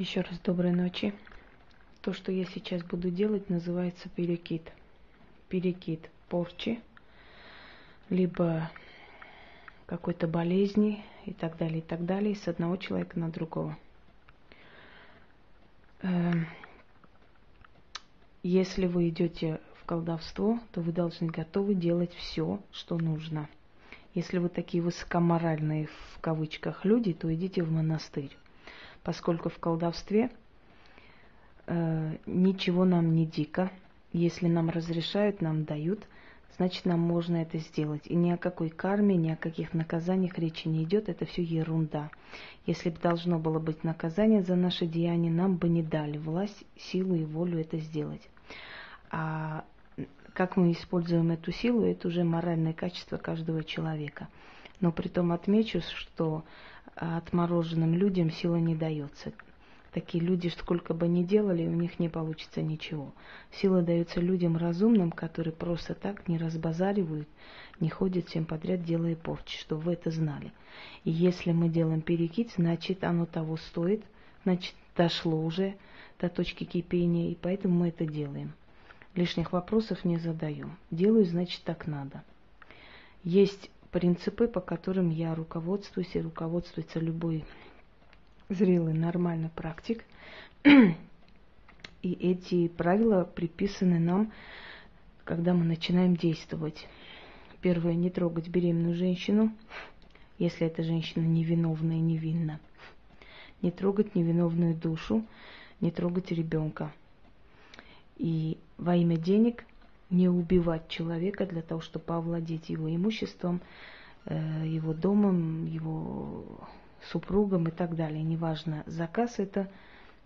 Еще раз доброй ночи. То, что я сейчас буду делать, называется перекид. Перекид порчи, либо какой-то болезни и так далее, с одного человека на другого. Если вы идете в колдовство, то вы должны готовы делать все, что нужно. Если вы такие высокоморальные, в кавычках, люди, то идите в монастырь, поскольку в колдовстве ничего нам не дико. Если нам разрешают, нам дают, значит, нам можно это сделать. И ни о какой карме, ни о каких наказаниях речи не идет, это все ерунда. Если бы должно было быть наказание за наши деяния, нам бы не дали власть, силу и волю это сделать. А как мы используем эту силу, это уже моральное качество каждого человека. Но притом отмечу, что отмороженным людям сила не дается. Такие люди, сколько бы ни делали, у них не получится ничего. Сила дается людям разумным, которые просто так не разбазаривают, не ходят всем подряд, делая порчи, чтобы вы это знали. И если мы делаем перекид, значит, оно того стоит, значит, дошло уже до точки кипения, и поэтому мы это делаем. Лишних вопросов не задаю. Делаю, значит, так надо. Есть принципы, по которым я руководствуюсь, и руководствуется любой зрелый, нормальный практик. И эти правила приписаны нам, когда мы начинаем действовать. Первое, не трогать беременную женщину, если эта женщина невиновна и невинна. Не трогать невиновную душу, не трогать ребенка. И во имя денег не убивать человека для того, чтобы овладеть его имуществом, его домом, его супругом и так далее. Неважно, заказ это,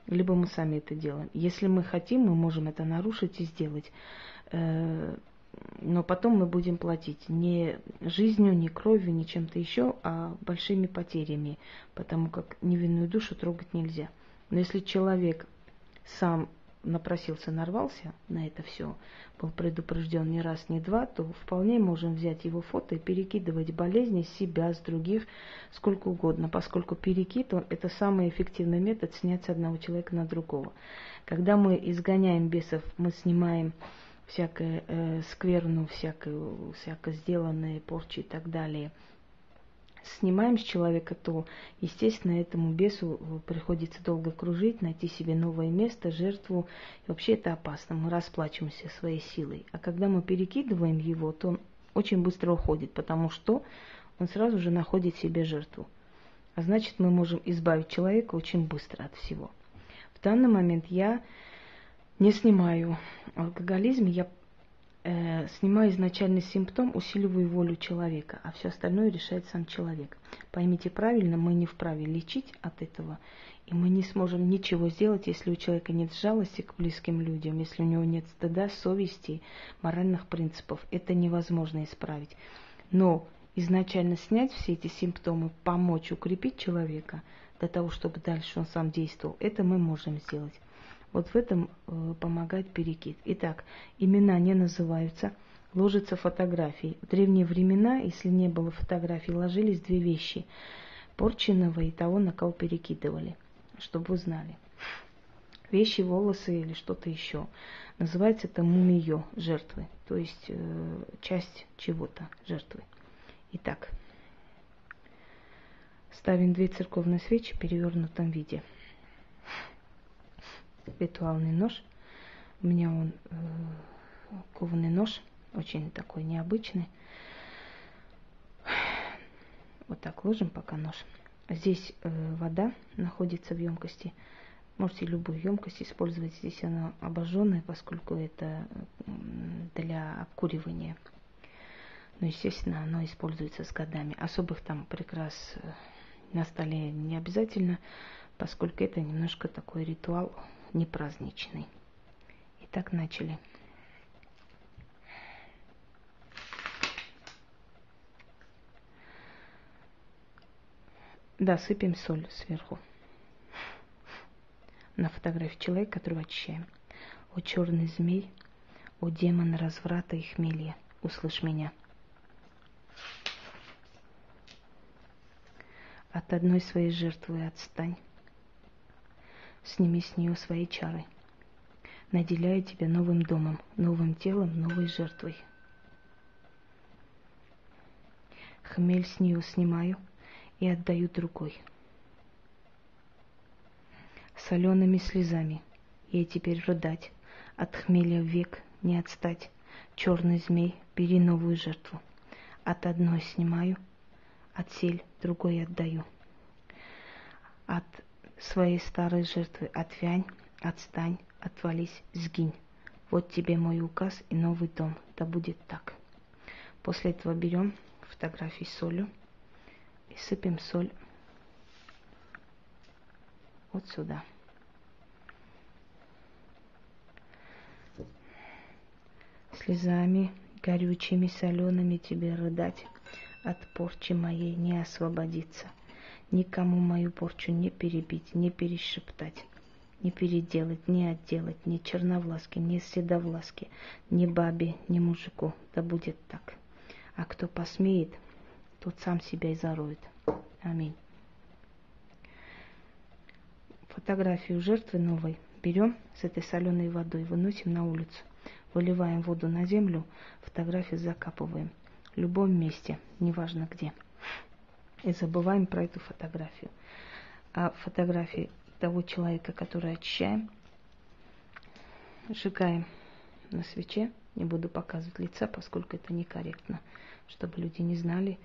либо мы сами это делаем. Если мы хотим, мы можем это нарушить и сделать. Но потом мы будем платить не жизнью, не кровью, не чем-то еще, а большими потерями, потому как невинную душу трогать нельзя. Но если человек сам напросился, нарвался на это все, был предупрежден не раз, не два, то вполне можем взять его фото и перекидывать болезни с себя, с других, сколько угодно, поскольку перекид – это самый эффективный метод снять с одного человека на другого. Когда мы изгоняем бесов, мы снимаем всякое скверну, всякое сделанное, порчи и так далее, снимаем с человека, то, естественно, этому бесу приходится долго кружить, найти себе новое место, жертву. И вообще это опасно, мы расплачиваемся своей силой. А когда мы перекидываем его, то он очень быстро уходит, потому что он сразу же находит себе жертву. А значит, мы можем избавить человека очень быстро от всего. В данный момент я не снимаю алкоголизм, я снимаю изначальный симптом, усиливаю волю человека, а все остальное решает сам человек. Поймите правильно, мы не вправе лечить от этого, и мы не сможем ничего сделать, если у человека нет жалости к близким людям, если у него нет стыда, совести, моральных принципов. Это невозможно исправить. Но изначально снять все эти симптомы, помочь укрепить человека для того, чтобы дальше он сам действовал, это мы можем сделать. Вот в этом помогает перекид. Итак, имена не называются, ложатся фотографии. В древние времена, если не было фотографий, ложились две вещи. Порченного и того, на кого перекидывали, чтобы вы знали. Вещи, волосы или что-то еще. Называется это мумиё, жертвы, то есть часть чего-то, жертвы. Итак, ставим две церковные свечи в перевернутом виде. Ритуальный нож. У меня он кованый нож, очень такой необычный. Вот так ложим пока нож. Здесь вода находится в емкости. Можете любую емкость использовать. Здесь она обожженная, поскольку это для обкуривания. Но, естественно, оно используется с годами. Особых там прикрас на столе не обязательно, поскольку это немножко такой ритуал непраздничный. Итак, начали. Да, сыпем соль сверху на фотографию человека, которого очищаем. О, черный змей, о, демон разврата и хмелья, услышь меня. От одной своей жертвы отстань. сними с нее свои чары, наделяя тебя новым домом, новым телом, новой жертвой. Хмель с нее снимаю и отдаю другой. Солеными слезами ей теперь рыдать, от хмеля век не отстать. Черный змей, бери новую жертву. От одной снимаю, от сель другой отдаю. От своей старой жертвы отвянь, отстань, отвались, сгинь. Вот тебе мой указ и новый дом, да будет так. После этого берем фотографии с солью и сыпем соль вот сюда. Слезами горючими, солеными тебе рыдать, от порчи моей не освободиться. Никому мою порчу не перебить, не перешептать, не переделать, не отделать, ни черновласки, ни седовласки, ни бабе, ни мужику, да будет так. А кто посмеет, тот сам себя и зароет. Аминь. Фотографию жертвы новой берем с этой соленой водой, выносим на улицу. Выливаем воду на землю, фотографию закапываем. В любом месте, неважно где. И забываем про эту фотографию. А фотографии того человека, который очищаем, сжигаем на свече. Не буду показывать лица, поскольку это некорректно, чтобы люди не знали,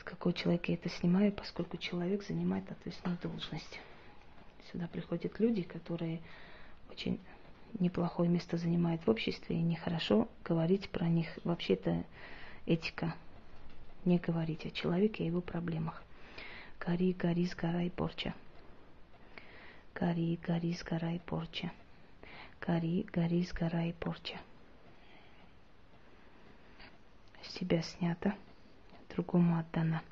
с какого человека я это снимаю, поскольку человек занимает ответственную должность. Сюда приходят люди, которые очень неплохое место занимают в обществе, и нехорошо говорить про них. Вообще-то этика — не говорить о человеке и его проблемах. Гори, гори, сгорай, порча. Гори, гори, сгорай, порча. Гори, гори, сгорай, порча. С тебя снято, другому отдана.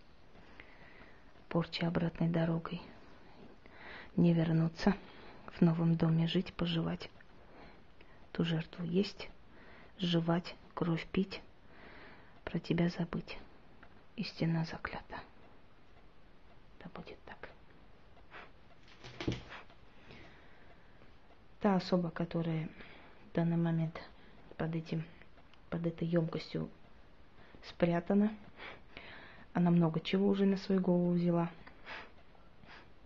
Порча обратной дорогой. Не вернуться, в новом доме жить, поживать. Ту жертву есть, жевать, кровь пить, про тебя забыть. Истина заклята. Да будет так. Та особа, которая в данный момент под этой емкостью спрятана, она много чего уже на свою голову взяла.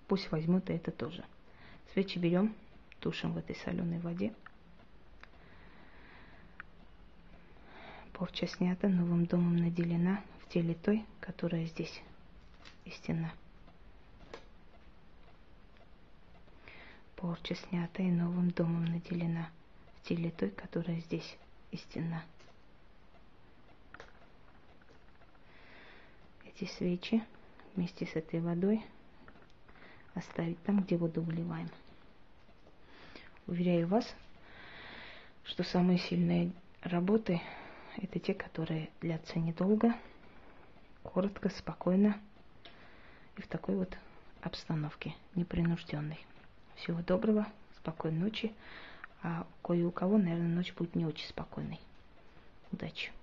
Пусть возьмут и это тоже. Свечи берем, тушим в этой соленой воде. Порча снята, новым домом наделена в теле той, которая здесь. Истина. Порча снята и новым домом наделена в теле той, которая здесь. Истина. Эти свечи вместе с этой водой оставить там, где воду выливаем. Уверяю вас, что самые сильные работы — это те, которые длятся недолго, коротко, спокойно и в такой вот обстановке, непринужденной. Всего доброго, спокойной ночи. А кое у кого, наверное, ночь будет не очень спокойной. Удачи!